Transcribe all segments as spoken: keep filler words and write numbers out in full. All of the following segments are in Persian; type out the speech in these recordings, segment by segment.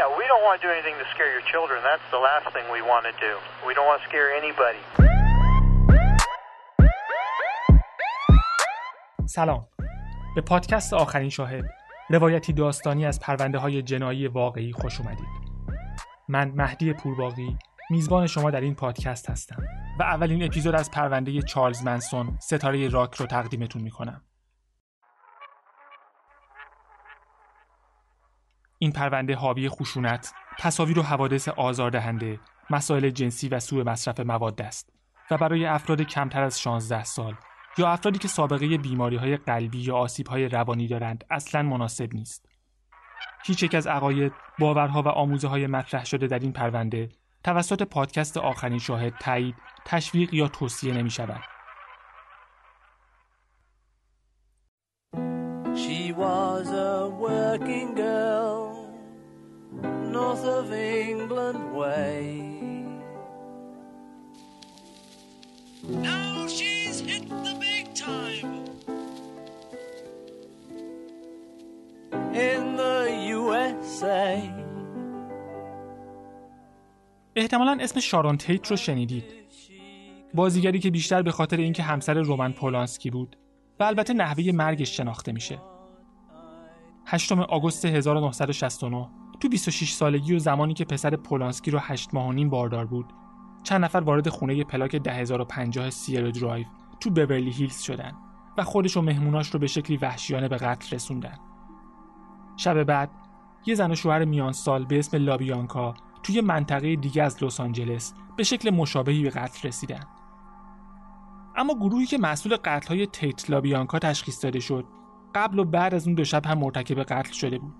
Yeah, we don't want to do anything to scare your children. That's the last thing we want to do. We don't want to scare anybody. سلام. به پادکست آخرین شاهد، روایتی داستانی از پرونده‌های جنایی واقعی خوش اومدید. من مهدی پورباقی، میزبان شما در این پادکست هستم و اولین اپیزود از پرونده چارلز منسون، ستاره راک رو تقدیمتون میکنم. این پرونده حاوی خشونت، تصاویر و حوادث آزاردهنده، مسائل جنسی و سوء مصرف مواد است و برای افراد کمتر از شانزده سال یا افرادی که سابقه بیماری‌های قلبی یا آسیب‌های روانی دارند اصلاً مناسب نیست. هیچ یک از عقاید، باورها و آموزه‌های مطرح شده در این پرونده توسط پادکست آخرین شاهد تایید، تشویق یا توصیه نمی‌شود. She was a working girl, north of England way. Now she's hit the big time. In the یو اس ای. احتمالاً اسم شارون تیت رو شنیدید. بازیگری که بیشتر به خاطر اینکه همسر رومن پولانسکی بود و البته نحوه مرگش شناخته میشه. هشتم آگوست هزار و نهصد و شصت و نه تو بیست و شش سالگی و زمانی که پسر پولانسکی رو هشت ماه و نیم باردار بود، چند نفر وارد خونه پلاک ده هزار و پنجاه سیر درایو تو بورلی هیلز شدن و خودش و مهموناش رو به شکلی وحشیانه به قتل رسوندن. شب بعد یه زن و شوهر میان سال به اسم لابیانکا توی منطقه دیگه از لس آنجلس به شکل مشابهی به قتل رسیدن. اما گروهی که مسئول قتل‌های تیت لابیانکا تشخیص داده شد، قبل و بعد از اون دو شب هم مرتکب قتل شده بود.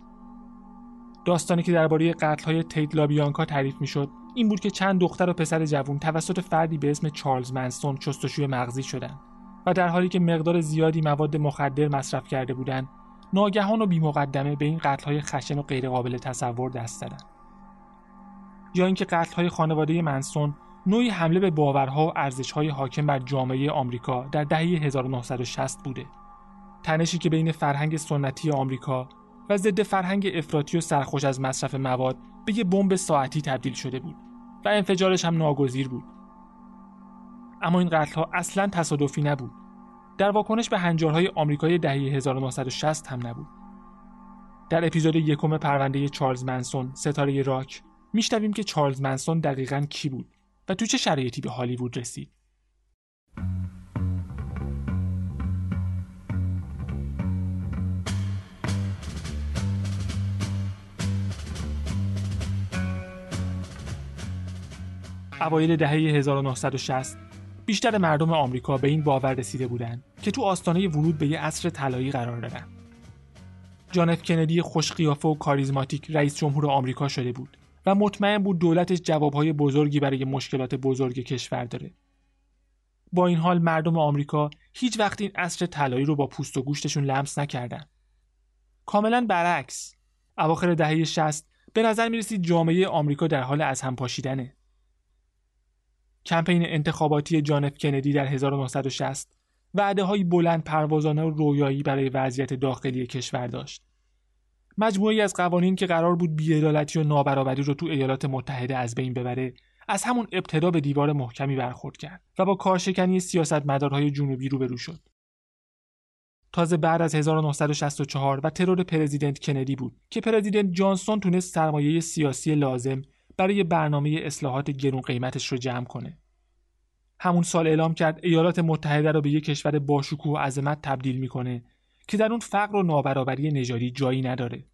داستانی که درباره قتل‌های تیت لابیانکا تعریف می‌شد، این بود که چند دختر و پسر جوان توسط فردی به اسم چارلز منسون شستشوی مغزی شدند و در حالی که مقدار زیادی مواد مخدر مصرف کرده بودند، ناگهان و بی‌مقدمه به این قتل‌های خشن و غیرقابل تصور دست دادند. یا اینکه قتل‌های خانواده منسون نوعی حمله به باورها و ارزش‌های حاکم بر جامعه آمریکا در دهه هزار و نهصد و شصت بوده. تنشی که بین فرهنگ سنتی آمریکا و ضد فرهنگ افراطی و سرخوش از مصرف مواد به یه بمب ساعتی تبدیل شده بود و انفجارش هم ناگزیر بود. اما این قتل‌ها اصلاً تصادفی نبود. در واکنش به هنجارهای آمریکای دهه هزار و نهصد و شصت هم نبود. در اپیزود یکم پرونده چارلز منسون، ستاره راک، می‌شنویم که چارلز منسون دقیقاً کی بود و تو چه شرایطی به هالیوود رسید. اوایل دهه هزار و نهصد و شصت بیشتر مردم آمریکا به این باور رسیده بودند که تو آستانه ورود به یه عصر طلایی قرار دارن. جان اف کندی خوش قیافه و کاریزماتیک رئیس جمهور آمریکا شده بود و مطمئن بود دولتش جوابهای بزرگی برای مشکلات بزرگ کشور داره. با این حال مردم آمریکا هیچ وقت این عصر طلایی رو با پوست و گوشتشون لمس نکردن. کاملا برعکس، اواخر دهه شصت به نظر می‌رسید جامعه آمریکا در حال از هم پاشیدنه. کمپین انتخاباتی جان اف کندی در هزار و نهصد و شصت وعده‌های بلند پروازانه و رویایی برای وضعیت داخلی کشور داشت. مجموعه‌ای از قوانین که قرار بود بی‌عدالتی و نابرابری رو تو ایالات متحده از بین ببره، از همون ابتدا به دیوار محکمی برخورد کرد و با کارشکنی سیاستمدارهای جنوبی روبرو شد. تازه بعد از هزار و نهصد و شصت و چهار و ترور پرزیدنت کندی بود که پرزیدنت جانسون تونست سرمایه سیاسی لازم برای برنامه اصلاحات گرون قیمتش رو جمع کنه. همون سال اعلام کرد ایالات متحده رو به یک کشور باشکوه و عظمت تبدیل می‌کنه که در اون فقر و نابرابری نژادی جایی نداره.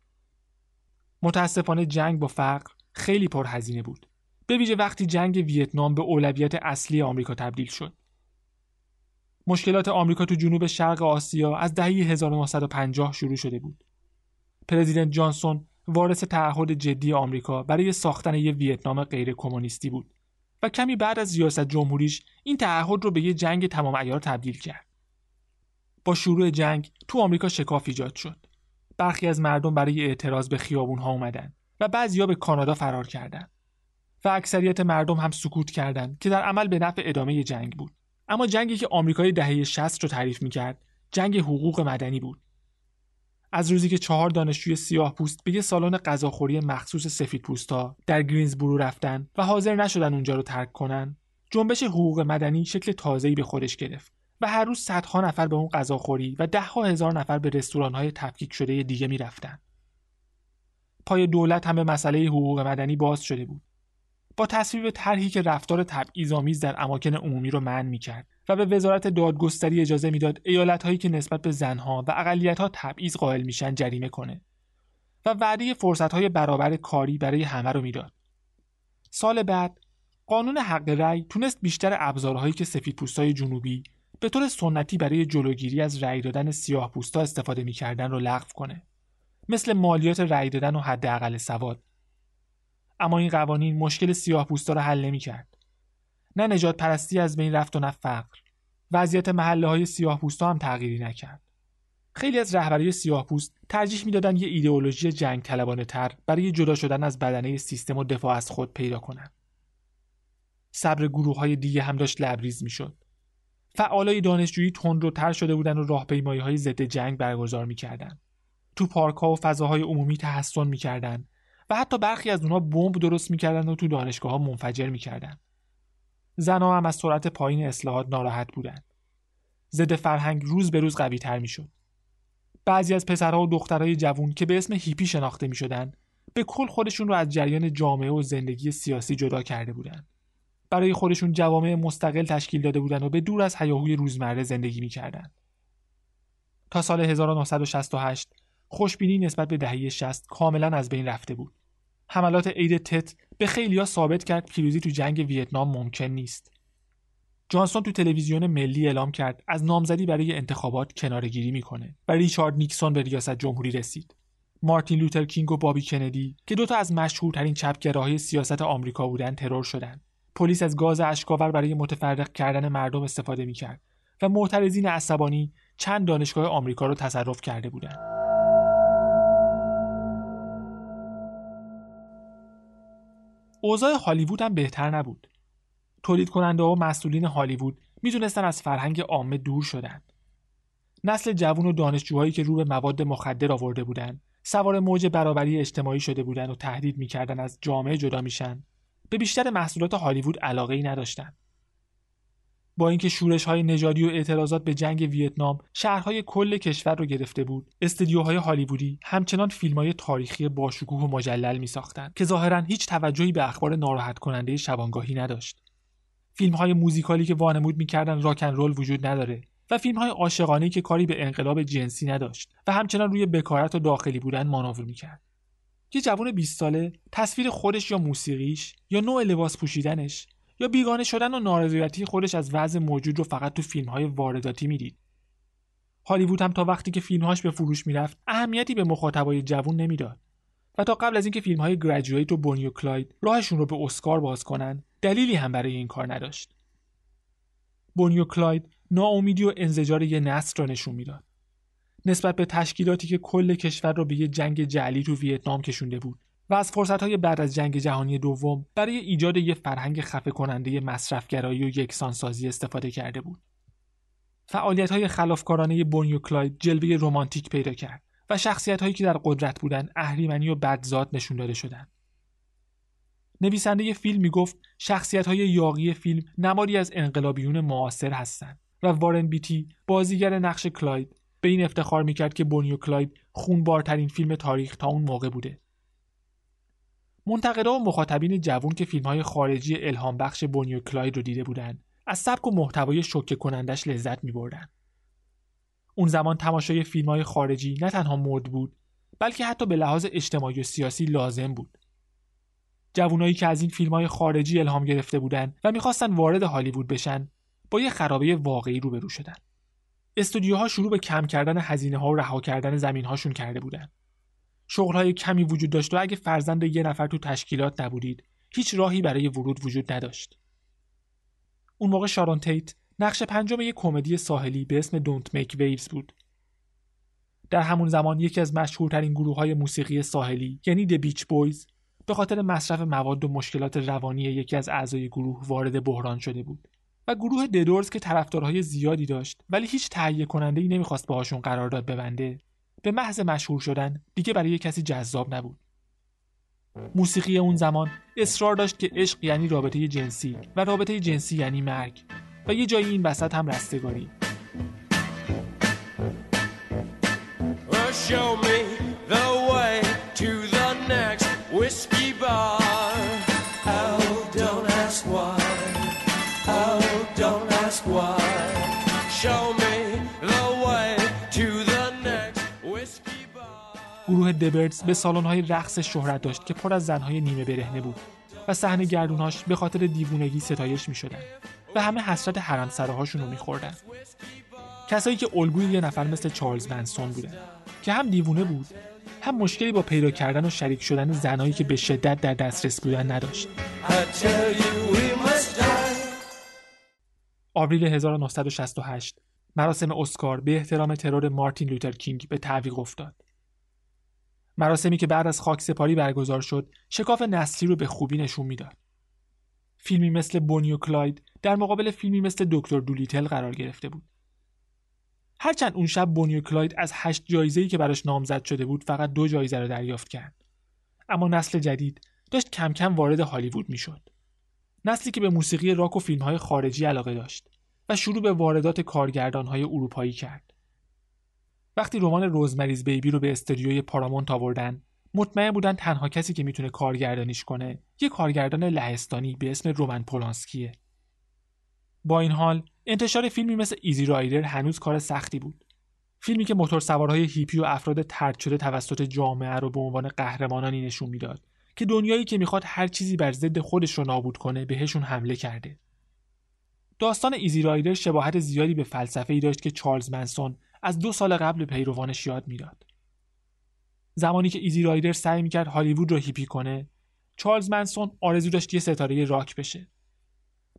متاسفانه جنگ با فقر خیلی پرهزینه بود، به ویژه وقتی جنگ ویتنام به اولویت اصلی آمریکا تبدیل شد. مشکلات آمریکا تو جنوب شرق آسیا از دهه هزار و نهصد و پنجاه شروع شده بود. پرزیدنت جانسون وارث تعهد جدی آمریکا برای ساختن یک ویتنام غیر کمونیستی بود و کمی بعد از ریاست جمهوریش این تعهد رو به یک جنگ تمام عیار تبدیل کرد. با شروع جنگ تو آمریکا شکاف ایجاد شد. برخی از مردم برای اعتراض به خیابون‌ها اومدن و بعضیا به کانادا فرار کردند و اکثریت مردم هم سکوت کردند که در عمل به نفع ادامه جنگ بود. اما جنگی که آمریکای دهه شصت رو تعریف می‌کرد، جنگ حقوق مدنی بود. از روزی که چهار دانشجوی سیاه‌پوست به یه سالن غذاخوری مخصوص سفیدپوست‌ها در گرینزبورو رفتن و حاضر نشدن اونجا رو ترک کنن، جنبش حقوق مدنی شکل تازه‌ای به خودش گرفت و هر روز صدها نفر به اون غذاخوری و ده‌ها هزار نفر به رستوران‌های تفکیک شده دیگه می‌رفتن. پای دولت هم به مسئله حقوق مدنی باز شده بود، با تصویب طرحی که رفتار تبعیض‌آمیز در اماکن عمومی رو منع می‌کرد و به وزارت دادگستری اجازه میداد ایالت‌هایی که نسبت به زنها و اقلیت‌ها تبعیض قائل میشن جریمه کنه و وعده فرصت‌های برابر کاری برای همه رو میداد. سال بعد قانون حق رأی تونست بیشتر ابزارهایی که سفیدپوستای جنوبی به طور سنتی برای جلوگیری از رأی دادن سیاه‌پوستا استفاده می‌کردن رو لغو کنه، مثل مالیات رأی دادن و حداقل سواد. اما این قوانین مشکل سیاه‌پوستا رو حل نمی‌کرد. نه نجات پرستی از بین رفت و نه فقر. وضعیت محله‌های سیاه‌پوستا هم تغییری نکرد. خیلی از رهبری سیاه‌پوست ترجیح می‌دادن یه ایدئولوژی جنگ‌طلبانه‌تر برای جدا شدن از بدنه سیستم و دفاع از خود پیدا کنن. صبر گروه‌های دیگه هم داشت لبریز می‌شد. فعالای دانشجویی تندروتر شده بودن و راهپیمایی‌های ضد جنگ برگزار می‌کردن. تو پارک‌ها و فضاهای عمومی تحصن می‌کردن و حتی برخی از اونها بمب درست می‌کردن و تو دانشگاه‌ها منفجر می‌کردن. زن‌ها هم از سرعت پایین اصلاحات ناراحت بودند. ضد فرهنگ روز به روز قوی‌تر می‌شد. بعضی از پسرها و دخترای جوان که به اسم هیپی شناخته می‌شدند، به کل خودشون رو از جریان جامعه و زندگی سیاسی جدا کرده بودند. برای خودشون جوامع مستقل تشکیل داده بودند و به دور از هیاهوی روزمره زندگی می‌کردند. تا سال هزار و نهصد و شصت و هشت خوشبینی نسبت به دهه شصت کاملاً از بین رفته بود. حملات عید تت به خیلی‌ها ثابت کرد پیروزی تو جنگ ویتنام ممکن نیست. جانسون تو تلویزیون ملی اعلام کرد از نامزدی برای انتخابات کناره‌گیری می‌کنه و ریچارد نیکسون به ریاست جمهوری رسید. مارتین لوتر کینگ و بابی کندی که دوتا از مشهورترین چپ‌گراهای سیاست آمریکا بودند ترور شدند. پلیس از گاز اشکاور برای متفرق کردن مردم استفاده می‌کرد و معترضین عصبانی چند دانشگاه آمریکا رو تصرف کرده بودند. اوضاع هالیوود هم بهتر نبود. تولید کننده و مسئولین هالیوود میدونستن از فرهنگ عامه دور شدن. نسل جوان و دانشجوهایی که رو به مواد مخدر آورده بودن، سوار موج برابری اجتماعی شده بودن و تهدید میکردن از جامعه جدا میشن، به بیشتر محصولات هالیوود علاقه‌ای نداشتن. با اینکه شورش‌های نژادی و اعتراضات به جنگ ویتنام شهرهای کل کشور رو گرفته بود، استودیوهای هالیوودی همچنان فیلم‌های تاریخی باشکوه و مجلل می‌ساختند که ظاهراً هیچ توجهی به اخبار ناراحت کننده شبانگاهی نداشت. فیلم‌های موزیکالی که وانمود می‌کردن راک ان رول وجود نداره و فیلم‌های عاشقانه‌ای که کاری به انقلاب جنسی نداشت و همچنان روی بکارت و داخلی بودن مانور می‌کرد. یه جوان بیست ساله تصویر خودش یا موسیقیش یا نوع لباس پوشیدنش یا بیگانه شدن و نارضایتی خودش از وضع موجود رو فقط تو فیلم‌های وارداتی می‌دید. هالیوود هم تا وقتی که فیلم‌هاش به فروش می‌رفت، اهمیتی به مخاطبای جوان نمی‌داد. و تا قبل از اینکه فیلم‌های گریجویت و بونی و کلاید راهشون رو به اسکار باز کنن، دلیلی هم برای این کار نداشت. بونی و کلاید ناامیدی و انزجار یه نسل رو نشون می‌داد. نسبت به تشکیلاتی که کل کشور رو به یه جنگ جعلی تو ویتنام کشونده بود. و از فرصت‌های بعد از جنگ جهانی دوم برای ایجاد یک فرهنگ خفه کننده مصرفگرایی و یکسانسازی استفاده کرده بود. فعالیت‌های خلافکارانه بونی و کلاید جلوه رمانتیک پیدا کرد و شخصیت‌هایی که در قدرت بودند اهریمنی و بدزاد نشون داده شدند. نویسنده فیلم می‌گفت شخصیت‌های یاغی فیلم نمادی از انقلابیون معاصر هستند و وارن بیتی بازیگر نقش کلاید به این افتخار می‌کرد که بونی و کلاید خونبارترین فیلم تاریخ تا اون موقع بوده. منتقدا و مخاطبین جوان که فیلم‌های خارجی الهام بخش بونی و کلاید رو دیده بودند، از سبک و محتوای شوکه کنندش لذت می‌بردند. اون زمان تماشای فیلم‌های خارجی نه تنها مد بود، بلکه حتی به لحاظ اجتماعی و سیاسی لازم بود. جوانایی که از این فیلم‌های خارجی الهام گرفته بودند و می‌خواستن وارد هالیوود بشن، با یه خرابه واقعی روبرو شدن. استودیوها شروع به کم کردن هزینه‌ها و رها کردن زمین‌هاشون کرده بودند. شغل‌های کمی وجود داشت و اگه فرزند یه نفر تو تشکیلات نبودید، هیچ راهی برای ورود وجود نداشت. اون موقع شارون تیت نقش پنجم یک کمدی ساحلی به اسم Don't Make Waves بود. در همون زمان یکی از مشهورترین گروه‌های موسیقی ساحلی، یعنی The Beach Boys، به خاطر مصرف مواد و مشکلات روانی یکی از اعضای گروه وارد بحران شده بود. و گروه The Doors که طرفدارهای زیادی داشت، ولی هیچ تهیه کننده‌ای نمی‌خواست باهاشون قرارداد ببنده، به محض مشهور شدن دیگه برای کسی جذاب نبود. موسیقی اون زمان اصرار داشت که عشق یعنی رابطه جنسی و رابطه جنسی یعنی مرگ و یه جایی این وسط هم رستگاری. Show me the way to the next whiskey bar. Oh, don't ask why. Oh, don't ask why. Show me the way to the next whiskey bar. گروه دبرتز به سالن‌های رقص شهرت داشت که پر از زن‌های نیمه برهنه بود و صحنه گردون‌هاش به خاطر دیوونگی ستایش می‌شدن و همه حسرت حرمسراهاشون رو می‌خوردن. کسایی که الگوی یه نفر مثل چارلز منسون بودن که هم دیوونه بود هم مشکلی با پیدا کردن و شریک شدن زنایی که به شدت در دسترس بودن نداشت. آوریل هزار و نهصد و شصت و هشت مراسم اسکار به احترام ترور مارتین لوتر کینگ به تعویق افتاد. مراسمی که بعد از خاک سپاری برگزار شد شکاف نسلی رو به خوبی نشون میداد. فیلمی مثل بونی و کلاید در مقابل فیلمی مثل دکتر دولیتل قرار گرفته بود. هرچند اون شب بونی و کلاید از هشت جایزه‌ای که براش نامزد شده بود فقط دو جایزه رو دریافت کرد. اما نسل جدید داشت کم کم وارد هالیوود میشد. نسلی که به موسیقی راک و فیلم‌های خارجی علاقه داشت و شروع به واردات کارگردان‌های اروپایی کرد. وقتی رمان رزمریز بیبی رو به استودیوی پارامونت آوردن، مطمئن بودن تنها کسی که میتونه کارگردانیش کنه، یه کارگردان لهستانی به اسم رومن پولانسکیه. با این حال انتشار فیلمی مثل ایزی رایدر هنوز کار سختی بود. فیلمی که موتورسوارهای هیپی و افراد طرد شده توسط جامعه رو به عنوان قهرمانانی نشون میداد که دنیایی که میخواد هر چیزی بر ضد خودش رو نابود کنه بهشون حمله کرده. داستان ایزی رایدر شباهت زیادی به فلسفه‌ای داشت که چارلز منسون از دو سال قبل پیروانش یاد میداد. زمانی که ایزی رایدر سعی میکرد هالیوود رو هیپی کنه، چارلز منسون آرزو داشت یه ستاره راک بشه.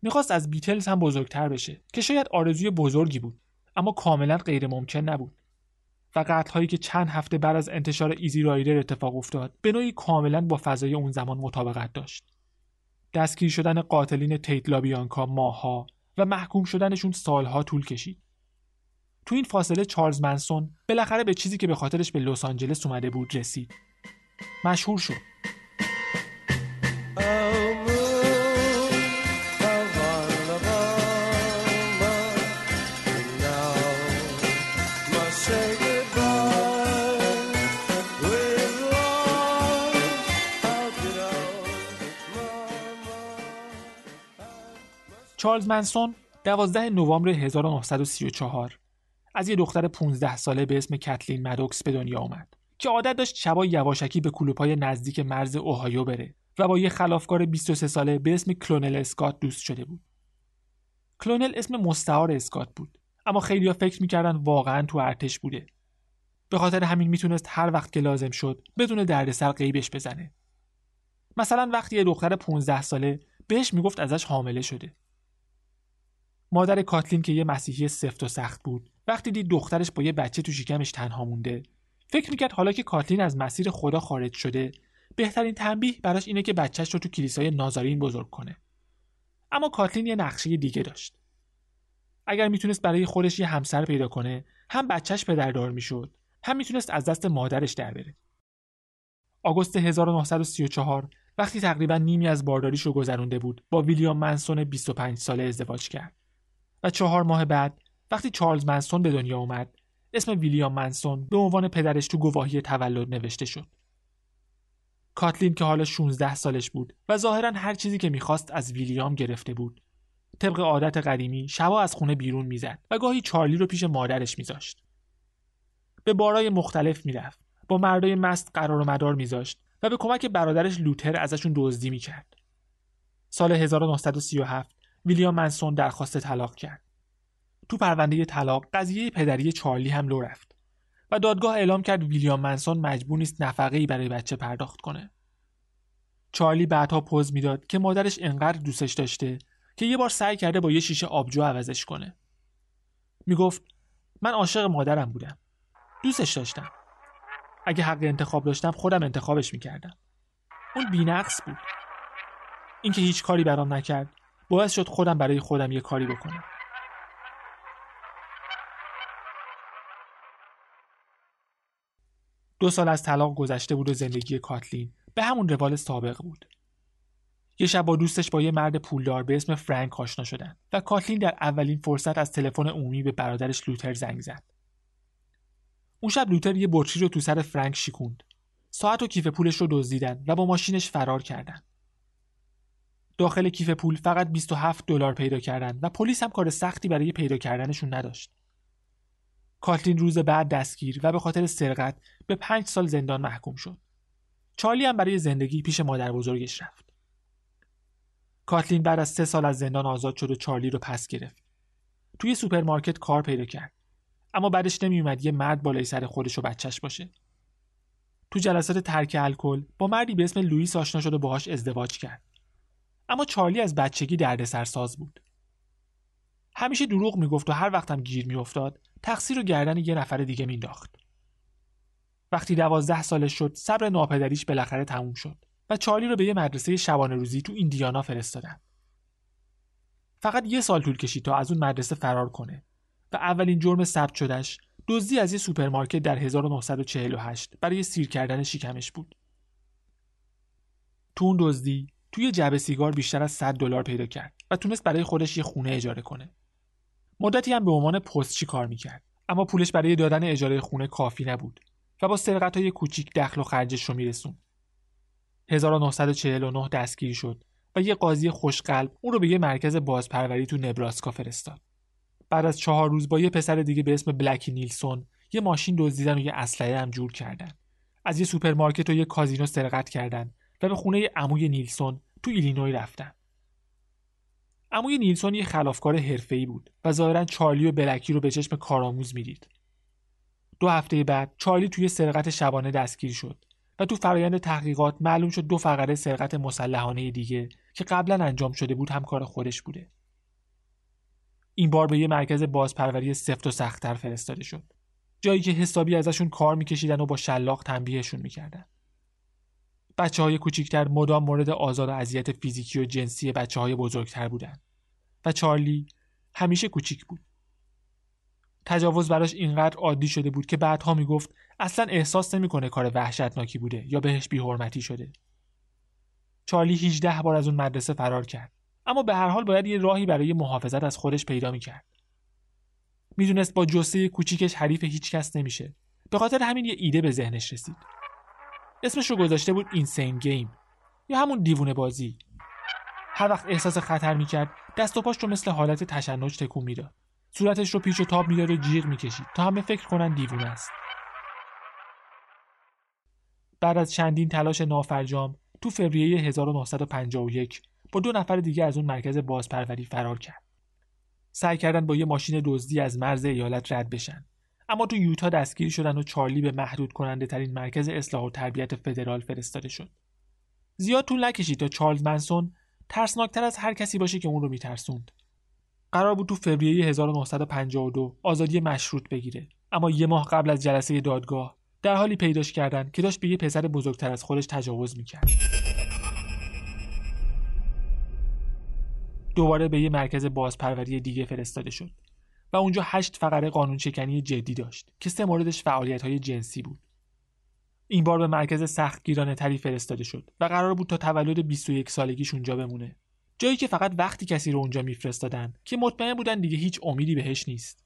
میخواست از بیتلز هم بزرگتر بشه که شاید آرزوی بزرگی بود اما کاملا غیر ممکن نبود و قتل‌هایی که چند هفته بعد از انتشار ایزی رایدر اتفاق افتاد به نوعی کاملا با فضای اون زمان مطابقت داشت. دستگیر شدن قاتلین تیت لابیانکا ماها و محکوم شدنشون سالها طول کشید. تو این فاصله چارلز منسون بالاخره به چیزی که به خاطرش به لس آنجلس اومده بود رسید. مشهور شد. چارلز منسون دوازدهم نوامبر هزار و نهصد و سی و چهار از یه دختر پانزده ساله به اسم کاتلین مدوکس به دنیا آمد که عادت داشت شبای یواشکی به کلوپای نزدیک مرز اوهایو بره و با یه خلافکار بیست و سه ساله به اسم کلونل اسکات دوست شده بود. کلونل اسم مستعار اسکات بود اما خیلی‌ها فکر می‌کردن واقعاً تو ارتش بوده. به خاطر همین میتونست هر وقت که لازم شد بدون دردسر غیبش بزنه. مثلا وقتی یه دختر پانزده ساله بهش میگفت ازش حامله شده. مادر کاتلین که یه مسیحی سفت و سخت بود، وقتی دید دخترش با یه بچه تو شکمش تنها مونده، فکر میکرد حالا که کاتلین از مسیر خدا خارج شده، بهترین تنبیه براش اینه که بچهش رو تو کلیسای نازارین بزرگ کنه. اما کاتلین یه نقشه دیگه داشت. اگر میتونست برای خودش یه همسر پیدا کنه، هم بچهش پدردار میشد، هم میتونست از دست مادرش در بره. آگوست هزار و نهصد و سی و چهار وقتی تقریباً نیمی از بارداریش رو گذرونده بود، با ویلیام منسون بیست و پنج ساله ازدواج کرد. و چهار ماه بعد وقتی چارلز منسون به دنیا اومد، اسم ویلیام منسون به عنوان پدرش تو گواهی تولد نوشته شد. کاتلین که حالا شانزده سالش بود و ظاهراً هر چیزی که می‌خواست از ویلیام گرفته بود، طبق عادت قدیمی شبا از خونه بیرون میزد و گاهی چارلی رو پیش مادرش میذاشت. به بارهای مختلف میرفت، با مردای مست قرار و مدار میذاشت و به کمک برادرش لوتر ازشون دزدی میکرد. سال هزار و نهصد و سی و هفت ویلیام منسون درخواست طلاق کرد. تو پرونده طلاق قضیه پدری چارلی هم لو رفت و دادگاه اعلام کرد ویلیام منسون مجبور نیست نفقه‌ای برای بچه پرداخت کنه. چارلی بعدها پوز میداد که مادرش انقدر دوستش داشته که یه بار سعی کرده با یه شیشه آبجو عوضش کنه. میگفت من عاشق مادرم بودم. دوستش داشتم. اگه حق انتخاب داشتم خودم انتخابش میکردم. اون بی‌نقص بود. اینکه هیچ کاری برام نکرد باعث شد خودم برای خودم یه کاری بکنم. دو سال از طلاق گذشته بود و زندگی کاتلین به همون روال سابق بود. یه شب با دوستش با یه مرد پولدار به اسم فرانک آشنا شدن و کاتلین در اولین فرصت از تلفن عمومی به برادرش لوتر زنگ زد. اون شب لوتر یه بطری رو تو سر فرانک شکوند. ساعت و کیف پولش رو دزدیدن و با ماشینش فرار کردن. داخل کیف پول فقط بیست و هفت دلار پیدا کردن و پلیس هم کار سختی برای پیدا کردنشون نداشت. کاتلین روز بعد دستگیر و به خاطر سرقت به پنج سال زندان محکوم شد. چارلی هم برای زندگی پیش مادر بزرگش رفت. کاتلین بعد از سه سال از زندان آزاد شد و چارلی رو پس گرفت. توی سوپرمارکت کار پیدا کرد. اما بعدش نمیومد یه مرد بالای سر خودش و بچهش باشه. تو جلسات ترک الکل با مردی به اسم لوئیس آشنا شد و باهاش ازدواج کرد. اما چارلی از بچگی دردسرساز بود. همیشه دروغ میگفت و هر وقتم گیر میافتاد تقصیر رو گردن یه نفر دیگه مینداخت. وقتی دوازده سالش شد صبر ناپدریش بالاخره تموم شد و چارلی رو به یه مدرسه شبانه روزی تو ایندیانا فرستادن. فقط یه سال طول کشید تا از اون مدرسه فرار کنه و اولین جرم ثبت شدهش دزدی از یه سوپرمارکت در هزار و نهصد و چهل و هشت برای سیر کردن شکمش بود. تو اون دزدی توی جعبه سیگار بیشتر از صد دلار پیدا کرد و تونست برای خودش یه خونه اجاره کنه. مدتی هم به عنوان پستچی کار میکرد، اما پولش برای دادن اجاره خونه کافی نبود و با سرقت‌های کوچیک دخل و خرجش رو میرسون. هزار و نهصد و چهل و نه دستگیر شد و یه قاضی خوشقلب اون رو به یه مرکز بازپروری تو نبراسکا فرستاد. بعد از چهار روز با یه پسر دیگه به اسم بلکی نیلسون یه ماشین دزدیدن و یه اسلحه هم جور کردن. از یه سوپرمارکت و یه کازینو سرقت کردن و به خونه عموی نیلسون تو ایلینوی رفتن. عموی نیلسون یه خلافکار حرفه‌ای بود و ظاهراً چارلی و بلکی رو به چشم کارآموز می‌دید. دو هفته بعد چارلی توی سرقت شبانه دستگیر شد و تو فرآیند تحقیقات معلوم شد دو فقره سرقت مسلحانه دیگه که قبلاً انجام شده بود هم کار خودش بوده. این بار به یه مرکز بازپروری سفت و سخت‌تر فرستاده شد، جایی که حسابی ازشون کار می‌کشیدن و با شلاق تنبیهشون می‌کردن. بچه‌های کوچکتر مدام مورد آزار و اذیت فیزیکی و جنسی بچه‌های بزرگتر بودن و چارلی همیشه کوچیک بود. تجاوز براش اینقدر عادی شده بود که بعدها میگفت اصلا احساس نمی‌کنه کار وحشتناکی بوده یا بهش بی‌حرمتی شده. چارلی هجده بار از اون مدرسه فرار کرد، اما به هر حال باید یه راهی برای محافظت از خودش پیدا می‌کرد. میدونست با جثه کوچیکش حریف هیچکس نمیشه. به خاطر همین یه ایده به ذهنش رسید. اسمش رو گذاشته بود اینسین گیم یا همون دیوونه بازی. هر وقت احساس خطر میکرد دست و پاش رو مثل حالت تشنج تکون میداد، صورتش رو پیچ و تاب میداد و جیغ میکشید تا همه فکر کنن دیوونه است. بعد از چندین تلاش نافرجام تو فوریه هزار و نهصد و پنجاه و یک با دو نفر دیگه از اون مرکز بازپروری فرار کرد. سعی کردن با یه ماشین دزدی از مرز ایالت رد بشن، اما تو یوتا دستگیر شدن و چارلی به محدود کننده ترین مرکز اصلاح و تربیت فدرال فرستاده شد. زیاد طول نکشید تا چارلز منسون ترسناکتر از هر کسی باشه که اون رو میترسوند. قرار بود تو فوریه هزار و نهصد و پنجاه و دو آزادی مشروط بگیره، اما یه ماه قبل از جلسه دادگاه در حالی پیداش کردن که داشت به یه پسر بزرگتر از خودش تجاوز میکرد. دوباره به یه مرکز بازپروری دیگه فرستاده شد و اونجا هشت فقره قانون شکنی جدی داشت که سه موردش فعالیت‌های جنسی بود. این بار به مرکز سختگیرانه تری فرستاده شد و قرار بود تا تولد بیست و یک سالگیش اونجا بمونه، جایی که فقط وقتی کسی رو اونجا میفرستادن که مطمئن بودن دیگه هیچ امیدی بهش نیست.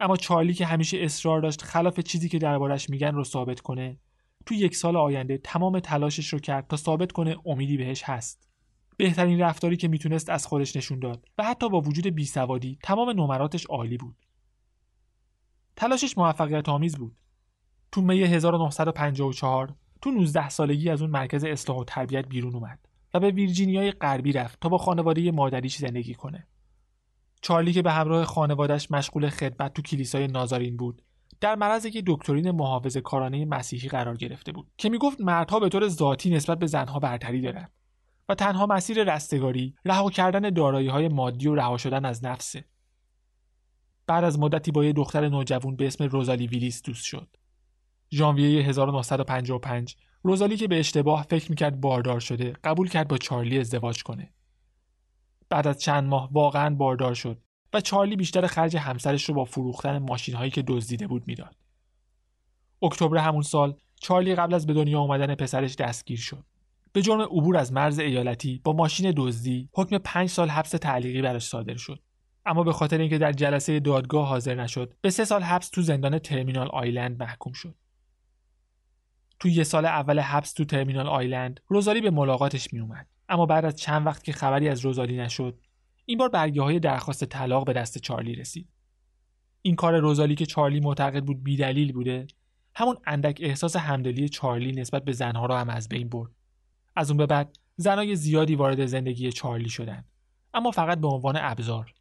اما چارلی که همیشه اصرار داشت خلاف چیزی که دربارش میگن رو ثابت کنه، تو یک سال آینده تمام تلاشش رو کرد تا ثابت کنه امیدی بهش هست. بهترین رفتاری که میتونست از خودش نشون داد و حتی با وجود بیسوادی تمام نمراتش عالی بود. تلاشش موفقیت آمیز بود. تو می هزار و نهصد و پنجاه و چهار تو نوزده سالگی از اون مرکز اصلاح و تربیت بیرون اومد و به ویرجینیای غربی رفت تا با خانواده مادریش زندگی کنه. چارلی که به همراه خانواده‌اش مشغول خدمت تو کلیسای نازارین بود، در معرض یک دکترین محافظه‌کارانه مسیحی قرار گرفته بود که میگفت مردها به طور ذاتی نسبت به زنها برتری دارن و تنها مسیر رستگاری رها کردن دارایی‌های مادی و رها شدن از نفسه. بعد از مدتی با یه دختر نوجوان به اسم روزالی ویلیس دوست شد. ژانویه هزار و نهصد و پنجاه و پنج روزالی که به اشتباه فکر میکرد باردار شده، قبول کرد با چارلی ازدواج کنه. بعد از چند ماه واقعاً باردار شد و چارلی بیشتر خرج همسرش رو با فروختن ماشین‌هایی که دزدیده بود میداد. اکتبر همون سال چارلی قبل از به دنیا آمدن پسرش دستگیر شد. به جرم عبور از مرز ایالتی با ماشین دزدی حکم پنج سال حبس تعلیقی براش صادر شد. اما به خاطر اینکه در جلسه دادگاه حاضر نشد، به سه سال حبس تو زندان ترمینال آیلند محکوم شد. تو یه سال اول حبس تو ترمینال آیلند، روزالی به ملاقاتش می اومد. اما بعد از چند وقت که خبری از روزالی نشد، این بار برگه‌های درخواست طلاق به دست چارلی رسید. این کار روزالی که چارلی معتقد بود بی‌دلیل بوده، همون اندک احساس همدلی چارلی نسبت به زنها را هم از بین برد. از اون به بعد زنای زیادی وارد زندگی چارلی شدند، اما فقط به عنوان ابزار.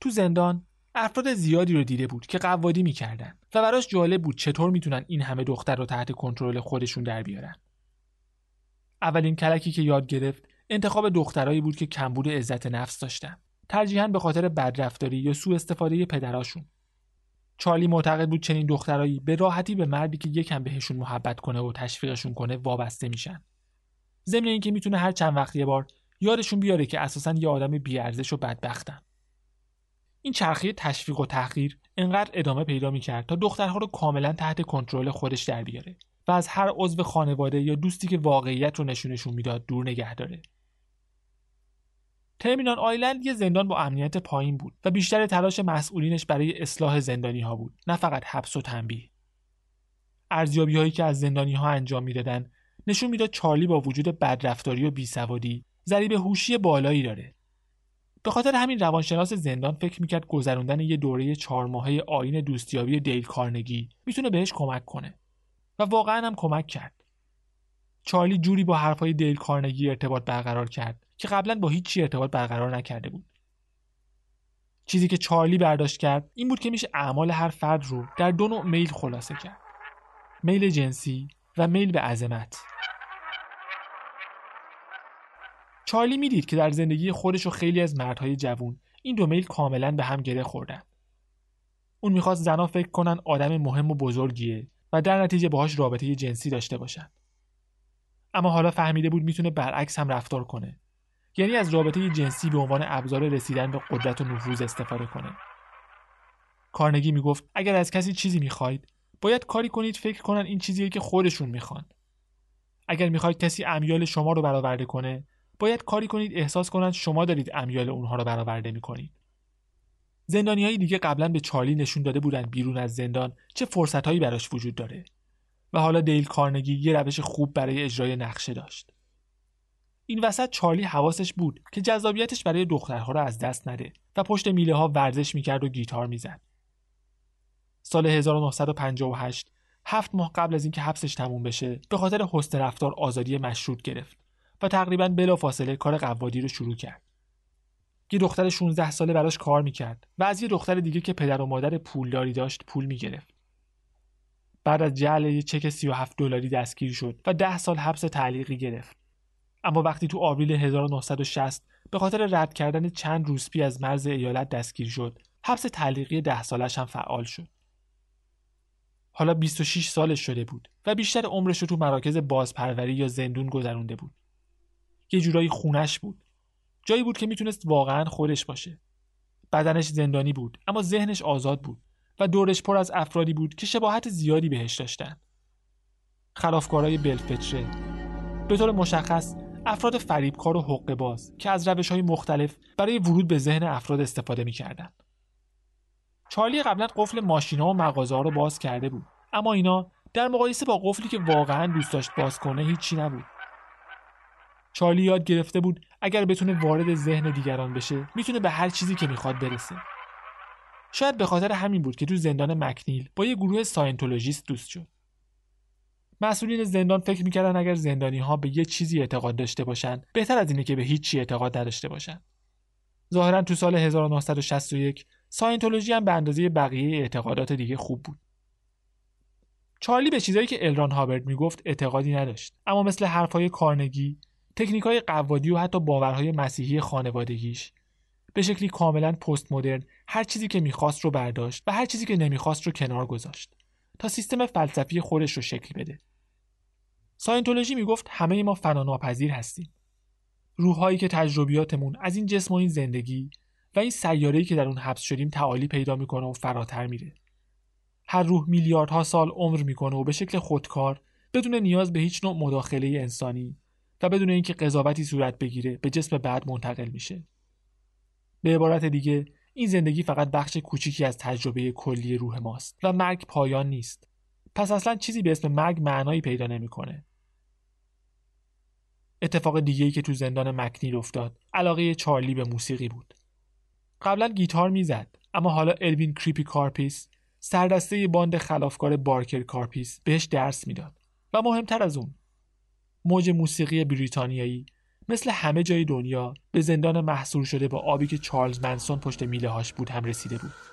تو زندان افراد زیادی رو دیده بود که قوادی می‌کردن و براش جالب بود چطور میتونن این همه دختر رو تحت کنترل خودشون در بیارن. اولین کلکی که یاد گرفت انتخاب دخترایی بود که کمبود عزت نفس داشتن، ترجیحاً به خاطر بدرفتاری یا سوء استفاده پدراشون. چارلی معتقد بود چنین دخترایی به راحتی به مردی که یکم بهشون محبت کنه و تشویقشون کنه وابسته میشن. ضمن اینکه میتونه هر چند وقت یه بار یادشون بیاره که اساساً یه آدم بی‌ارزش و بدبختن. این چرخه تشویق و تحقیر انقدر ادامه پیدا می‌کرد تا دخترها رو کاملاً تحت کنترل خودش در بیاره و از هر عضو خانواده یا دوستی که واقعیت رو نشونشون میداد دور نگه داره. ترمینال آیلند یه زندان با امنیت پایین بود و بیشتر تلاش مسئولینش برای اصلاح زندانی‌ها بود، نه فقط حبس و تنبیه. ارزیابی‌هایی که از زندانی‌ها انجام می‌دادن نشون میداد چارلی با وجود بدرفتاری و بیسوادی، ضریب هوشی بالایی داره. به خاطر همین روانشناس زندان فکر میکرد گذروندن یه دوره چهار ماهه آیین دوستیابی دیل کارنگی میتونه بهش کمک کنه و واقعا هم کمک کرد. چارلی جوری با حرفای دیل کارنگی ارتباط برقرار کرد که قبلا با هیچ چی ارتباط برقرار نکرده بود. چیزی که چارلی برداشت کرد این بود که میشه اعمال هر فرد رو در دو نوع میل خلاصه کرد: میل جنسی و میل به عظمت. چارلی میدید که در زندگی خودش و خیلی از مردهای جوان این دو میل کاملا به هم گره خوردن. اون میخواست زنها فکر کنن آدم مهم و بزرگیه و در نتیجه باهاش رابطه جنسی داشته باشن. اما حالا فهمیده بود میتونه برعکس هم رفتار کنه. یعنی از رابطه جنسی به عنوان ابزار رسیدن به قدرت و نفوذ استفاده کنه. کارنگی میگفت اگر از کسی چیزی میخواید، باید کاری کنید فکر کنن این چیزیه که خودشون میخوان. اگر میخواید کسی امیال شما رو برآورده کنه، باید کاری کنید احساس کنند شما دارید امیال اونها رو برآورده می‌کنید. زندانی‌های دیگه قبلا به چارلی نشون داده بودن بیرون از زندان چه فرصت‌هایی براش وجود داره و حالا دیل کارنگی یه روش خوب برای اجرای نقشه داشت. این وسط چارلی حواسش بود که جذابیتش برای دخترها رو از دست نده و پشت میله‌ها ورزش می‌کرد و گیتار می‌زد. سال هزار و نهصد و پنجاه و هشت، هفت ماه قبل از اینکه حبسش تموم بشه، به خاطر حسن رفتار آزادی مشروط گرفت و تقریباً بلافاصله کار قوادی رو شروع کرد. یه دختر شانزده ساله براش کار میکرد و از یه دختر دیگه که پدر و مادر پولداری داشت پول میگرفت. بعد از جعل یه چک سی و هفت دلاری دستگیر شد و ده سال حبس تعلیقی گرفت. اما وقتی تو آوریل هزار و نهصد و شصت به خاطر رد کردن چند روسپی از مرز ایالت دستگیر شد، حبس تعلیقی ده سالش هم فعال شد. حالا بیست و شش سالش شده بود و بیشتر عمرش رو تو مراکز بازپروری یا زندون گذرونده بود. یه جورایی خونش بود. جایی بود که میتونست واقعاً خودش باشه. بدنش زندانی بود، اما ذهنش آزاد بود و دورش پر از افرادی بود که شباهت زیادی بهش داشتن. خلافکارای بلفطره. به طور مشخص، افراد فریبکار و حقه‌باز که از روش‌های مختلف برای ورود به ذهن افراد استفاده می‌کردند. چارلی قبلاً قفل ماشین‌ها و مغازه‌ها رو باز کرده بود، اما اینا در مقایسه با قفلی که واقعاً دوست داشت باز کنه هیچی نبود. چارلی یاد گرفته بود اگر بتونه وارد ذهن دیگران بشه، میتونه به هر چیزی که میخواد برسه. شاید به خاطر همین بود که تو زندان مکنیل با یه گروه ساینتولوژیست دوست شد. مسئولین زندان فکر میکردن اگر زندانی‌ها به یه چیزی اعتقاد داشته باشن، بهتر از اینه که به هیچ چی اعتقاد نداشته باشن. ظاهراً تو سال هزار و نهصد و شصت و یک ساینتولوژی هم به اندازه بقیه اعتقادات دیگه خوب بود. چارلی به چیزایی که ال ران هابرد میگفت اعتقادی نداشت، اما مثل حرف‌های کارنگی، تکنیک‌های قوادی و حتی باورهای مسیحی خانوادگیش به شکلی کاملاً پست مدرن هر چیزی که می‌خواست رو برداشت و هر چیزی که نمی‌خواست رو کنار گذاشت تا سیستم فلسفی خودش رو شکل بده. ساینتولوژی میگفت همه ما فناناپذیر هستیم. روح‌هایی که تجربیاتمون از این جسم و این زندگی و این سیاره‌ای که در اون حبس شدیم تعالی پیدا می‌کنه و فراتر میره. هر روح میلیاردها سال عمر میکنه و به شکل خودکار بدون نیاز به هیچ نوع مداخله انسانی و بدون اینکه قضاوتی صورت بگیره به جسم بعد منتقل میشه. به عبارت دیگه این زندگی فقط بخش کوچیکی از تجربه کلی روح ماست و مرگ پایان نیست. پس اصلا چیزی به اسم مرگ معنایی پیدا نمیکنه. اتفاق دیگه‌ای که تو زندان مکنیل افتاد، علاقه چارلی به موسیقی بود. قبلا گیتار میزد، اما حالا الوین کریپی کارپیس، سردسته باند خلافکار بارکر کارپیس، بهش درس میداد. و مهمتر از اون، موج موسیقی بریتانیایی مثل همه جای دنیا به زندان محصور شده با آبی که چارلز منسون پشت میله هاش بود هم رسیده بود.